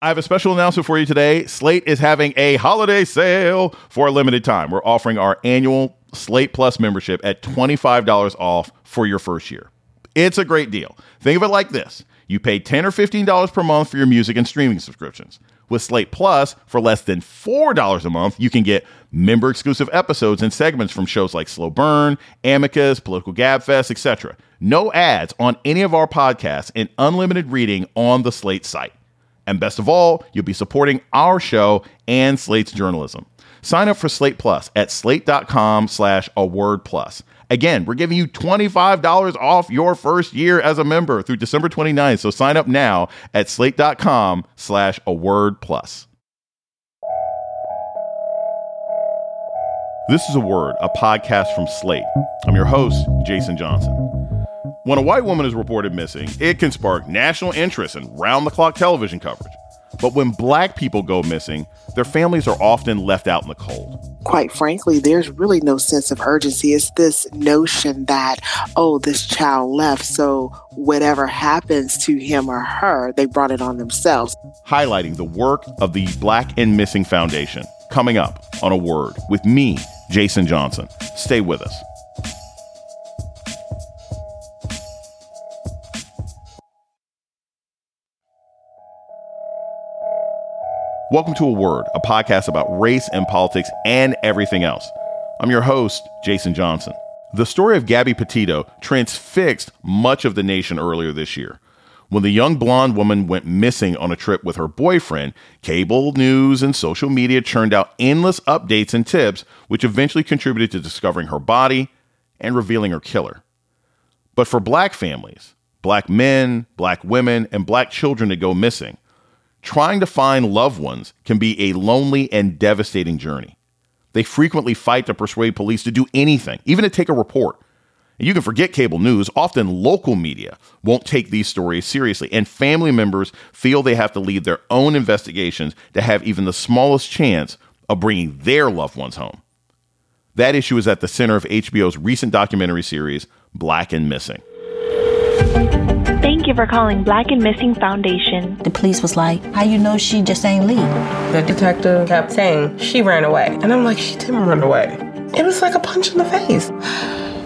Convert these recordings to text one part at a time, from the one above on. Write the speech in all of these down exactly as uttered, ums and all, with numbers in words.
I have a special announcement for you today. Slate is having a holiday sale for a limited time. We're offering our annual Slate Plus membership at twenty-five dollars off for your first year. It's a great deal. Think of it like this. You pay ten dollars or fifteen dollars per month for your music and streaming subscriptions. With Slate Plus, for less than four dollars a month, you can get member-exclusive episodes and segments from shows like Slow Burn, Amicus, Political Gabfest, et cetera. No ads on any of our podcasts and unlimited reading on the Slate site. And best of all, you'll be supporting our show and Slate's journalism. Sign up for Slate Plus at slate.com slash a word plus. Again, we're giving you twenty-five dollars off your first year as a member through December twenty-ninth. So sign up now at slate.com slash a word plus. This is A Word, a podcast from Slate. I'm your host, Jason Johnson. When a white woman is reported missing, it can spark national interest and round-the-clock television coverage. But when black people go missing, their families are often left out in the cold. Quite frankly, there's really no sense of urgency. It's this notion that, oh, this child left, so whatever happens to him or her, they brought it on themselves. Highlighting the work of the Black and Missing Foundation. Coming up on A Word with me, Jason Johnson. Stay with us. Welcome to A Word, a podcast about race and politics and everything else. I'm your host, Jason Johnson. The story of Gabby Petito transfixed much of the nation earlier this year. When the young blonde woman went missing on a trip with her boyfriend, cable news and social media churned out endless updates and tips, which eventually contributed to discovering her body and revealing her killer. But for black families, black men, black women, and black children that go missing, trying to find loved ones can be a lonely and devastating journey. They frequently fight to persuade police to do anything, even to take a report. And you can forget cable news. Often local media won't take these stories seriously, and family members feel they have to lead their own investigations to have even the smallest chance of bringing their loved ones home. That issue is at the center of H B O's recent documentary series, Black and Missing. Thank you for calling Black and Missing Foundation. The police was like, how you know she just ain't leave? The detective kept saying, she ran away. And I'm like, she didn't run away. It was like a punch in the face.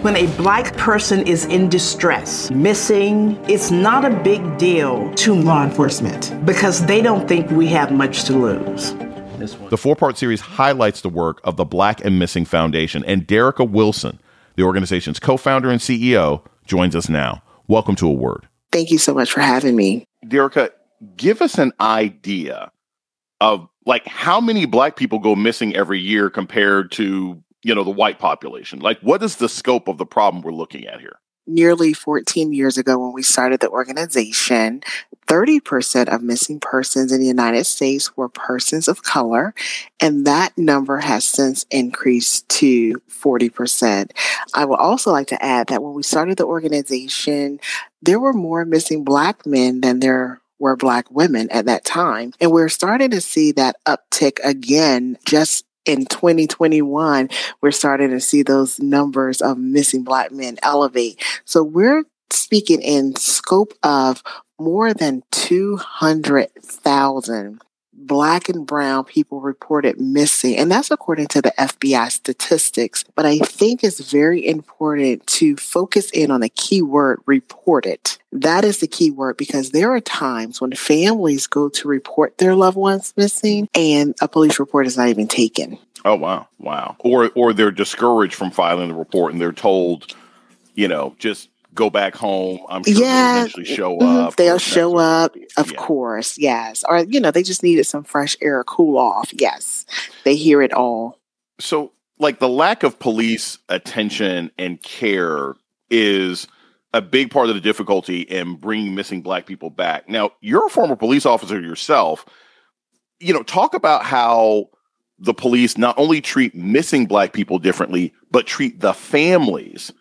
When a black person is in distress, missing, it's not a big deal to law enforcement because they don't think we have much to lose. This one. The four-part series highlights the work of the Black and Missing Foundation, and Derrica Wilson, the organization's co-founder and C E O, joins us now. Welcome to A Word. Thank you so much for having me. Derrica, give us an idea of like how many black people go missing every year compared to, you know, the white population. Like, what is the scope of the problem we're looking at here? Nearly fourteen years ago when we started the organization, thirty percent of missing persons in the United States were persons of color, and that number has since increased to forty percent. I would also like to add that when we started the organization, there were more missing black men than there were black women at that time, and we're starting to see that uptick again just in twenty twenty-one, we're starting to see those numbers of missing black men elevate. So we're speaking in scope of more than two hundred thousand Black and brown people reported missing. And that's according to the F B I statistics. But I think it's very important to focus in on the key word, reported. That is the key word, because there are times when families go to report their loved ones missing and a police report is not even taken. Oh, wow. Wow. Or, or they're discouraged from filing the report and they're told, you know, just go back home. I'm sure yeah. they'll eventually show up. They'll show up, of yeah. course. Yes. Or, you know, they just needed some fresh air, cool off. Yes. They hear it all. So, like, the lack of police attention and care is a big part of the difficulty in bringing missing Black people back. Now, you're a former police officer yourself. You know, talk about how the police not only treat missing Black people differently, but treat the families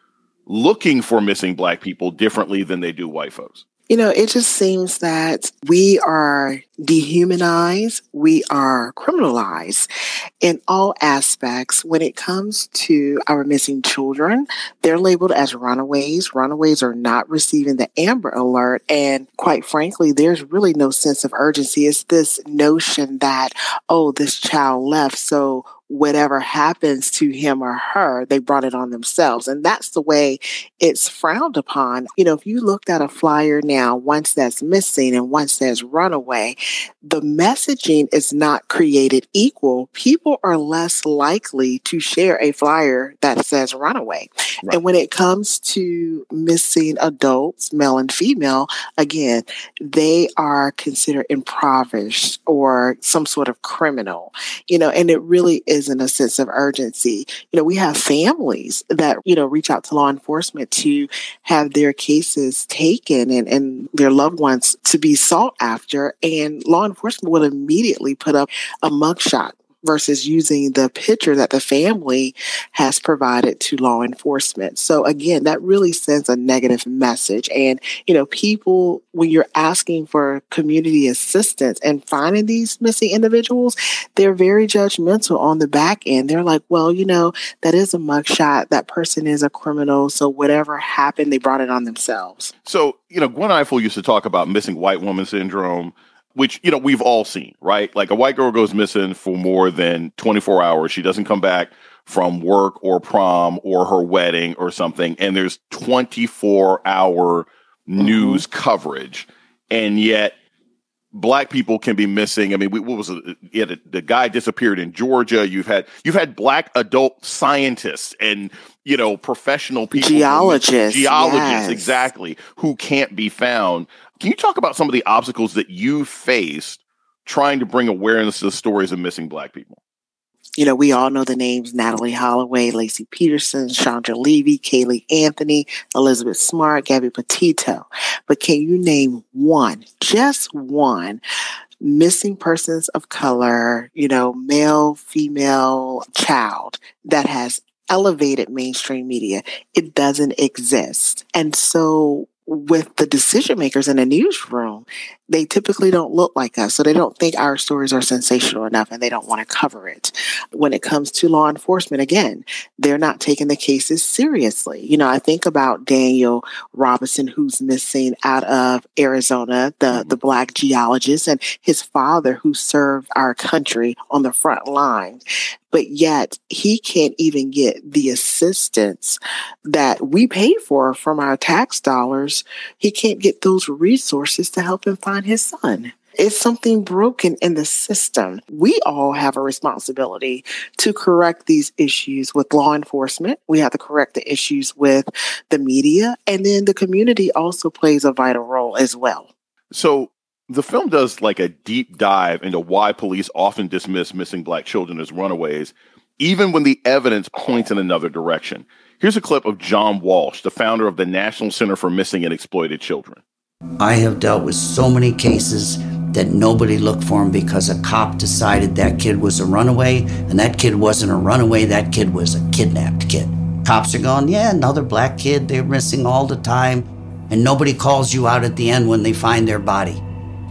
looking for missing Black people differently than they do white folks. You know, it just seems that we are dehumanized, we are criminalized in all aspects. When it comes to our missing children, they're labeled as runaways. Runaways are not receiving the Amber Alert. And quite frankly, there's really no sense of urgency. It's this notion that, oh, this child left, so whatever happens to him or her, they brought it on themselves. And that's the way it's frowned upon. You know, if you looked at a flyer now, one says missing and one says runaway, the messaging is not created equal. People are less likely to share a flyer that says runaway. Right. And when it comes to missing adults, male and female, again, they are considered impoverished or some sort of criminal, you know, and it really is in a sense of urgency. You know, we have families that, you know, reach out to law enforcement to have their cases taken and, and their loved ones to be sought after. And law enforcement will immediately put up a mugshot versus using the picture that the family has provided to law enforcement. So again, that really sends a negative message. And, you know, people, when you're asking for community assistance and finding these missing individuals, they're very judgmental on the back end. They're like, well, you know, that is a mugshot. That person is a criminal. So whatever happened, they brought it on themselves. So, you know, Gwen Ifill used to talk about missing white woman syndrome, which, you know, we've all seen, right? Like, a white girl goes missing for more than twenty-four hours. She doesn't come back from work or prom or her wedding or something. And there's twenty-four hour news mm-hmm. coverage. And yet Black people can be missing. I mean, we, what was it? Yeah, the, the guy disappeared in Georgia. You've had, you've had Black adult scientists and, you know, professional people. Geologists. Who, geologists, yes. Exactly. Who can't be found. Can you talk about some of the obstacles that you faced trying to bring awareness to the stories of missing Black people? You know, we all know the names: Natalee Holloway, Lacey Peterson, Chandra Levy, Kaylee Anthony, Elizabeth Smart, Gabby Petito. But can you name one, just one, missing persons of color, you know, male, female, child that has elevated mainstream media? It doesn't exist. And so with the decision makers in a newsroom, they typically don't look like us. So they don't think our stories are sensational enough and they don't want to cover it. When it comes to law enforcement, again, they're not taking the cases seriously. You know, I think about Daniel Robinson, who's missing out of Arizona, the, the Black geologist, and his father who served our country on the front line. But yet he can't even get the assistance that we pay for from our tax dollars. He can't get those resources to help him find his son. It's something broken in the system. We all have a responsibility to correct these issues with law enforcement. We have to correct the issues with the media. And then the community also plays a vital role as well. So the film does like a deep dive into why police often dismiss missing Black children as runaways, even when the evidence points in another direction. Here's a clip of John Walsh, the founder of the National Center for Missing and Exploited Children. I have dealt with so many cases that nobody looked for him because a cop decided that kid was a runaway, and that kid wasn't a runaway, that kid was a kidnapped kid. Cops are going, yeah, another Black kid, they're missing all the time, and nobody calls you out at the end when they find their body.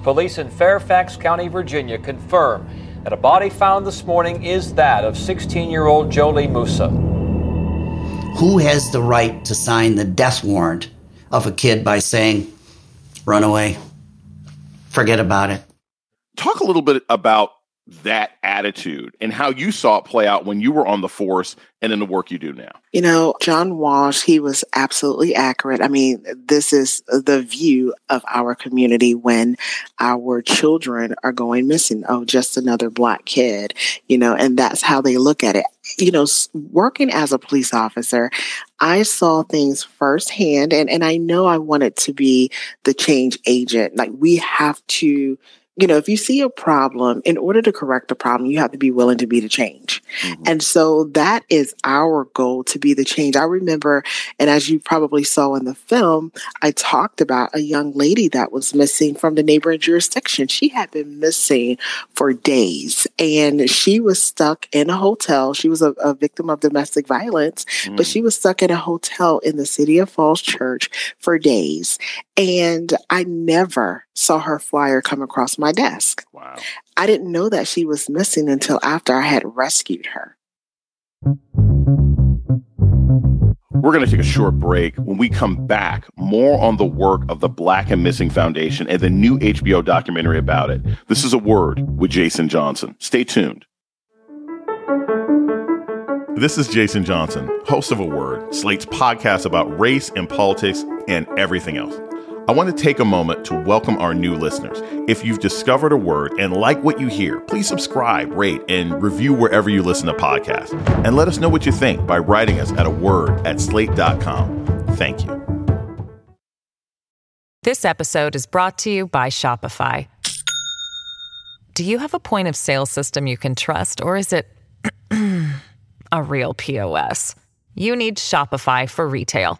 Police in Fairfax County, Virginia confirm that a body found this morning is that of sixteen-year-old Jolie Musa. Who has the right to sign the death warrant of a kid by saying, runaway, forget about it? Talk a little bit about that attitude and how you saw it play out when you were on the force and in the work you do now. You know, John Walsh, he was absolutely accurate. I mean, this is the view of our community when our children are going missing. Oh, just another Black kid, you know, and that's how they look at it. You know, working as a police officer, I saw things firsthand, and, and I know I wanted to be the change agent. Like, we have to, you know, if you see a problem, in order to correct the problem, you have to be willing to be the change. Mm-hmm. And so that is our goal, to be the change. I remember, and as you probably saw in the film, I talked about a young lady that was missing from the neighboring jurisdiction. She had been missing for days, and she was stuck in a hotel. She was a, a victim of domestic violence, mm-hmm. but she was stuck in a hotel in the city of Falls Church for days. And I never saw her flyer come across my desk. Wow. I didn't know that she was missing until after I had rescued her. We're going to take a short break. When we come back, more on the work of the Black and Missing Foundation and the new H B O documentary about it. This is A Word with Jason Johnson. Stay tuned. This is Jason Johnson, host of A Word, Slate's podcast about race and politics and everything else. I want to take a moment to welcome our new listeners. If you've discovered A Word and like what you hear, please subscribe, rate, and review wherever you listen to podcasts. And let us know what you think by writing us at a word at slate dot com. Thank you. This episode is brought to you by Shopify. Do you have a point of sale system you can trust, or is it a real P O S? You need Shopify for retail.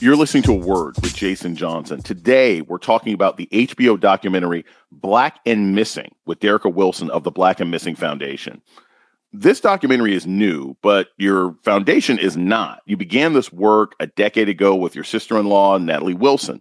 You're listening to A Word with Jason Johnson. Today, we're talking about the H B O documentary Black and Missing with Derrica Wilson of the Black and Missing Foundation. This documentary is new, but your foundation is not. You began this work a decade ago with your sister-in-law, Natalie Wilson.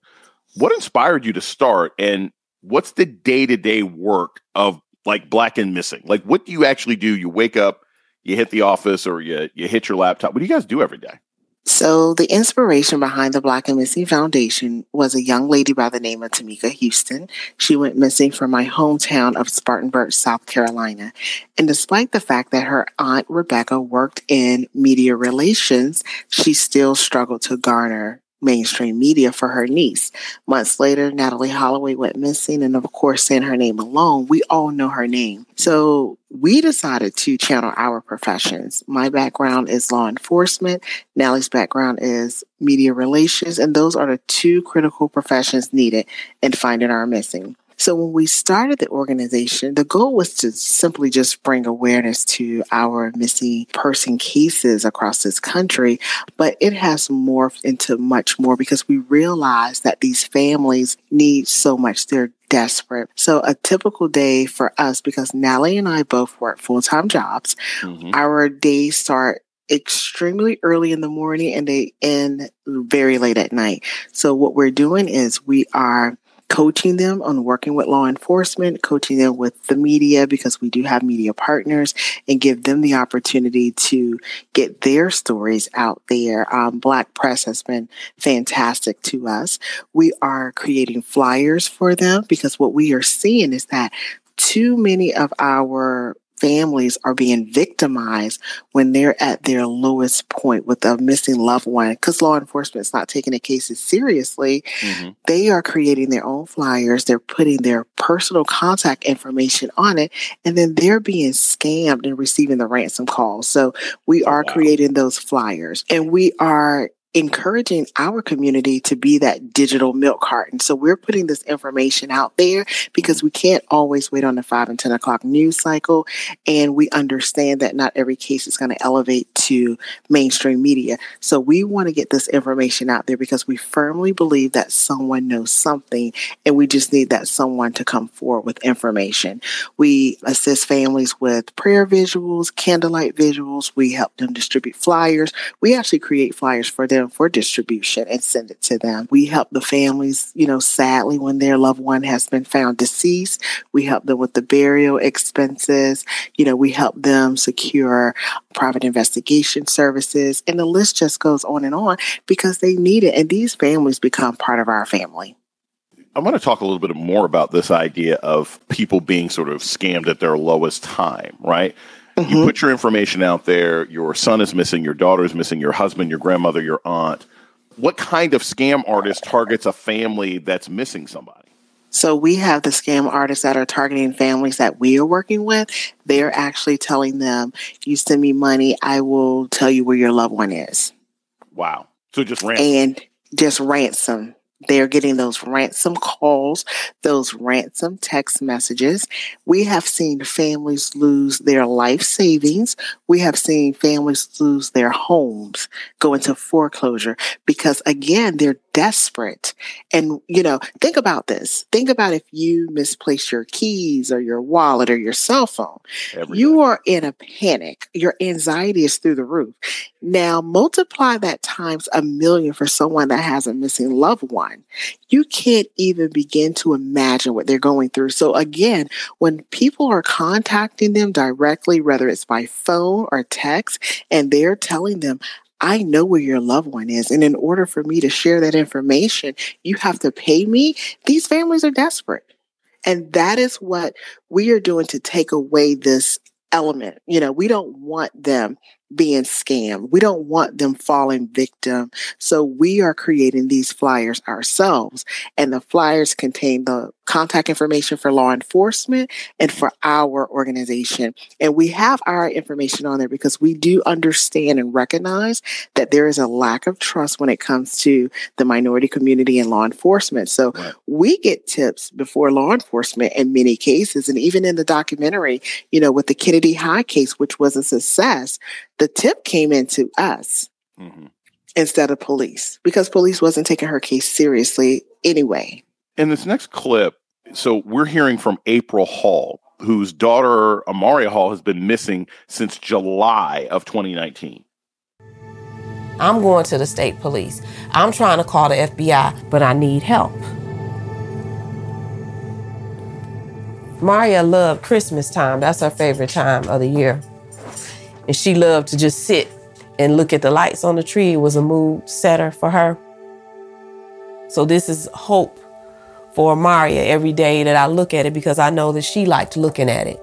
What inspired you to start, and what's the day-to-day work of like Black and Missing? Like, what do you actually do? You wake up, you hit the office, or you you hit your laptop. What do you guys do every day? So the inspiration behind the Black and Missing Foundation was a young lady by the name of Tamika Houston. She went missing from my hometown of Spartanburg, South Carolina. And despite the fact that her aunt Rebecca worked in media relations, she still struggled to garner mainstream media for her niece. Months later, Natalee Holloway went missing, and of course, saying her name alone, we all know her name. So we decided to channel our professions. My background is law enforcement. Natalie's background is media relations, and those are the two critical professions needed in finding our missing. So when we started the organization, the goal was to simply just bring awareness to our missing person cases across this country, but it has morphed into much more because we realize that these families need so much. They're desperate. So a typical day for us, because Natalie and I both work full-time jobs, mm-hmm. our days start extremely early in the morning and they end very late at night. So what we're doing is we are coaching them on working with law enforcement, coaching them with the media, because we do have media partners, and give them the opportunity to get their stories out there. Um, Black Press has been fantastic to us. We are creating flyers for them because what we are seeing is that too many of our families are being victimized when they're at their lowest point with a missing loved one. Because law enforcement is not taking the cases seriously, mm-hmm. they are creating their own flyers. They're putting their personal contact information on it, and then they're being scammed and receiving the ransom calls. So we are wow. creating those flyers, and we are encouraging our community to be that digital milk carton. So we're putting this information out there because we can't always wait on the five and ten o'clock news cycle. And we understand that not every case is going to elevate to mainstream media. So we want to get this information out there because we firmly believe that someone knows something, and we just need that someone to come forward with information. We assist families with prayer visuals, candlelight visuals. We help them distribute flyers. We actually create flyers for them them for distribution and send it to them. We help the families, you know, sadly, when their loved one has been found deceased, we help them with the burial expenses. You know, we help them secure private investigation services. And the list just goes on and on because they need it. And these families become part of our family. I want to talk a little bit more about this idea of people being sort of scammed at their lowest time, right? Mm-hmm. You put your information out there, your son is missing, your daughter is missing, your husband, your grandmother, your aunt. What kind of scam artist targets a family that's missing somebody? So we have the scam artists that are targeting families that we are working with. They're actually telling them, you send me money, I will tell you where your loved one is. Wow. So just ransom. And just ransom. They're getting those ransom calls, those ransom text messages. We have seen families lose their life savings. We have seen families lose their homes, go into foreclosure because, again, they're desperate. And, you know, think about this. Think about if you misplace your keys or your wallet or your cell phone. Everybody. You are in a panic. Your anxiety is through the roof. Now, multiply that times a million for someone that has a missing loved one. You can't even begin to imagine what they're going through. So again, when people are contacting them directly, whether it's by phone or text, and they're telling them, I know where your loved one is. And in order for me to share that information, you have to pay me. These families are desperate. And that is what we are doing to take away this element. You know, we don't want them being scammed. We don't want them falling victim. So we are creating these flyers ourselves. And the flyers contain the contact information for law enforcement and for our organization. And we have our information on there because we do understand and recognize that there is a lack of trust when it comes to the minority community and law enforcement. So right. We get tips before law enforcement in many cases. And even in the documentary, you know, with the Kennedy High case, which was a success, the tip came into us mm-hmm. instead of police because police wasn't taking her case seriously anyway. In this next clip, so we're hearing from April Hall, whose daughter, Amaria Hall, has been missing since July of twenty nineteen. I'm going to the state police. I'm trying to call the F B I, but I need help. Maria loved Christmas time. That's her favorite time of the year. And she loved to just sit and look at the lights on the tree. It was a mood setter for her. So this is hope for Maria every day that I look at it because I know that she liked looking at it.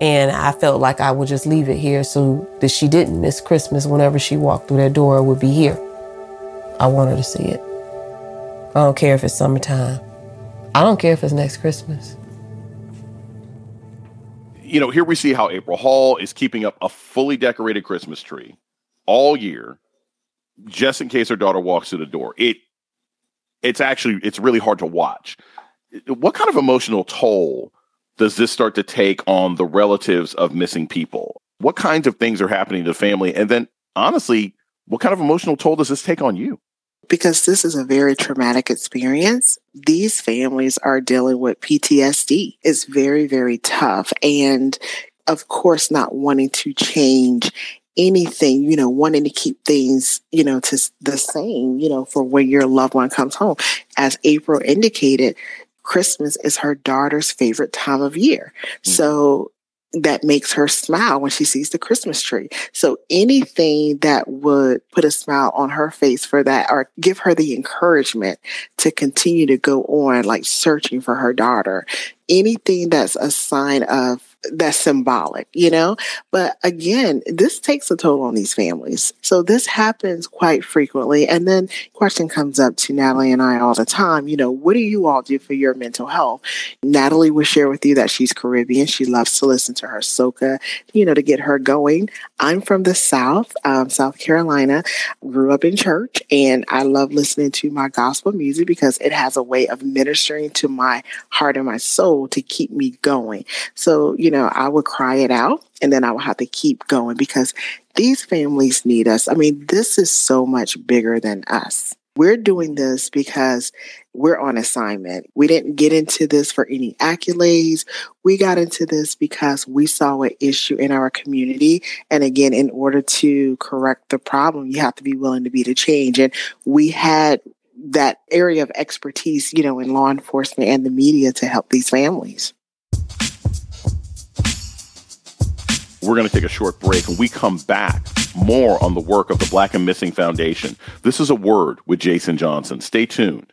And I felt like I would just leave it here so that she didn't miss Christmas. Whenever she walked through that door, it would be here. I want her to see it. I don't care if it's summertime. I don't care if it's next Christmas. You know, here we see how April Hall is keeping up a fully decorated Christmas tree all year just in case her daughter walks through the door. It It's actually, it's really hard to watch. What kind of emotional toll does this start to take on the relatives of missing people? What kinds of things are happening to the family? And then, honestly, what kind of emotional toll does this take on you? Because this is a very traumatic experience. These families are dealing with P T S D. It's very, very tough. And, of course, not wanting to change anything, you know, wanting to keep things, you know, to the same, you know, for when your loved one comes home. As April indicated, Christmas is her daughter's favorite time of year. Mm-hmm. So that makes her smile when she sees the Christmas tree. So anything that would put a smile on her face for that or give her the encouragement to continue to go on, like searching for her daughter, anything that's a sign of that's symbolic, you know, but again, this takes a toll on these families. So this happens quite frequently. And then question comes up to Natalie and I all the time, you know, what do you all do for your mental health? Natalie will share with you that she's Caribbean. She loves to listen to her soca, you know, to get her going. I'm from the South, um, South Carolina, grew up in church, and I love listening to my gospel music because it has a way of ministering to my heart and my soul to keep me going. So, you You know, I would cry it out and then I would have to keep going because these families need us. I mean, this is so much bigger than us. We're doing this because we're on assignment. We didn't get into this for any accolades. We got into this because we saw an issue in our community. And again, in order to correct the problem, you have to be willing to be the change. And we had that area of expertise, you know, in law enforcement and the media to help these families. We're going to take a short break. When we come back, more on the work of the Black and Missing Foundation. This is A Word with Jason Johnson. Stay tuned.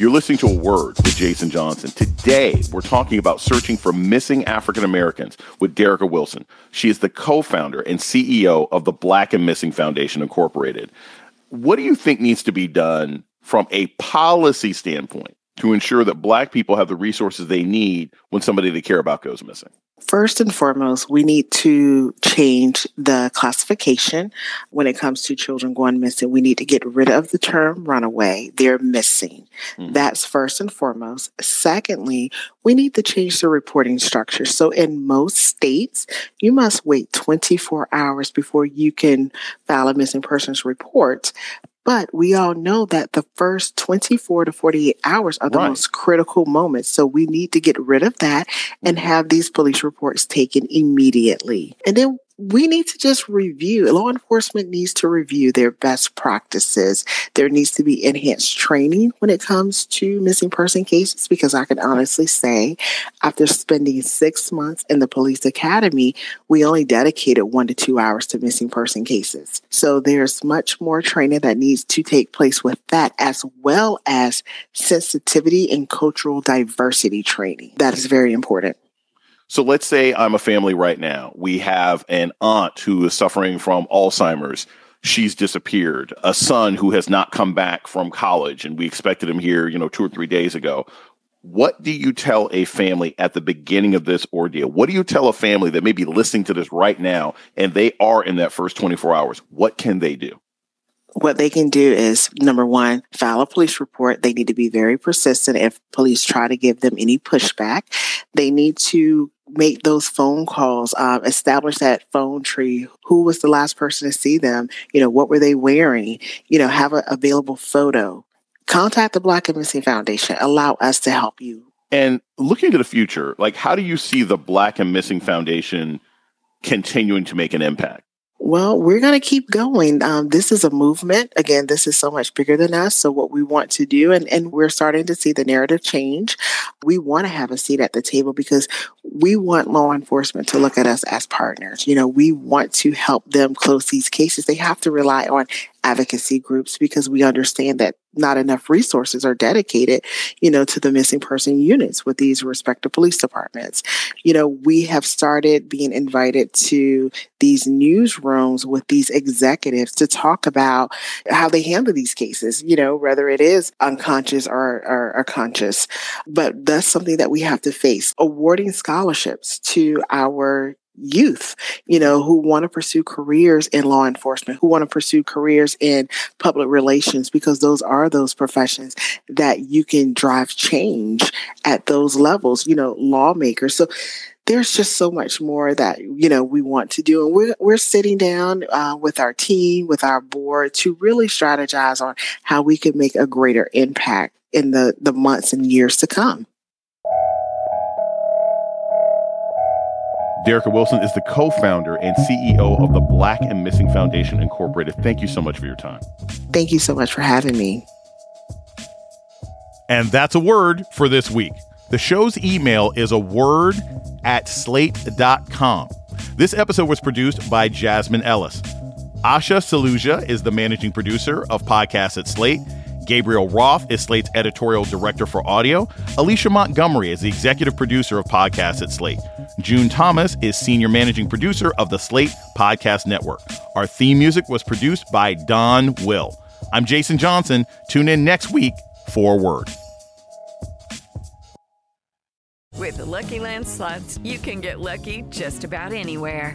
You're listening to A Word with Jason Johnson. Today, we're talking about searching for missing African Americans with Derrica Wilson. She is the co-founder and C E O of the Black and Missing Foundation, Incorporated. What do you think needs to be done from a policy standpoint to ensure that Black people have the resources they need when somebody they care about goes missing? First and foremost, we need to change the classification when it comes to children going missing. We need to get rid of the term runaway. They're missing. Mm-hmm. That's first and foremost. Secondly, we need to change the reporting structure. So in most states, you must wait twenty-four hours before you can file a missing persons report. But we all know that the first twenty-four to forty-eight hours are the right. most critical moments. So we need to get rid of that and have these police reports taken immediately. And then we need to just review. Law enforcement needs to review their best practices. There needs to be enhanced training when it comes to missing person cases, because I can honestly say after spending six months in the police academy, we only dedicated one to two hours to missing person cases. So there's much more training that needs to take place with that, as well as sensitivity and cultural diversity training. That is very important. So let's say I'm a family right now. We have an aunt who is suffering from Alzheimer's. She's disappeared. A son who has not come back from college, and we expected him here, you know, two or three days ago. What do you tell a family at the beginning of this ordeal? What do you tell a family that may be listening to this right now, and they are in that first twenty-four hours? What can they do? What they can do is, number one, file a police report. They need to be very persistent. If police try to give them any pushback, they need to make those phone calls, um, establish that phone tree. Who was the last person to see them? You know, what were they wearing? You know, have an available photo. Contact the Black and Missing Foundation. Allow us to help you. And looking to the future, like, how do you see the Black and Missing Foundation continuing to make an impact? Well, we're going to keep going. Um, this is a movement. Again, this is so much bigger than us. So what we want to do, and, and we're starting to see the narrative change. We want to have a seat at the table because we want law enforcement to look at us as partners. You know, we want to help them close these cases. They have to rely on advocacy groups because we understand that not enough resources are dedicated, you know, to the missing person units with these respective police departments. You know, we have started being invited to these newsrooms with these executives to talk about how they handle these cases, you know, whether it is unconscious or, or, or conscious. But that's something that we have to face. Awarding scholarships to our youth, you know, who want to pursue careers in law enforcement, who want to pursue careers in public relations, because those are those professions that you can drive change at those levels, you know, lawmakers. So there's just so much more that, you know, we want to do. And we're, we're sitting down uh, with our team, with our board, to really strategize on how we can make a greater impact in the, the months and years to come. Derrica Wilson is the co-founder and C E O of the Black and Missing Foundation, Incorporated. Thank you so much for your time. Thank you so much for having me. And that's A Word for this week. The show's email is a word at slate dot com. This episode was produced by Jasmine Ellis. Asha Saluja is the managing producer of podcasts at Slate. Gabriel Roth is Slate's editorial director for audio. Alicia Montgomery is the executive producer of podcasts at Slate. June Thomas is senior managing producer of the Slate Podcast Network. Our theme music was produced by Don Will. I'm Jason Johnson. Tune in next week for Word. With the Lucky Land Slots, you can get lucky just about anywhere.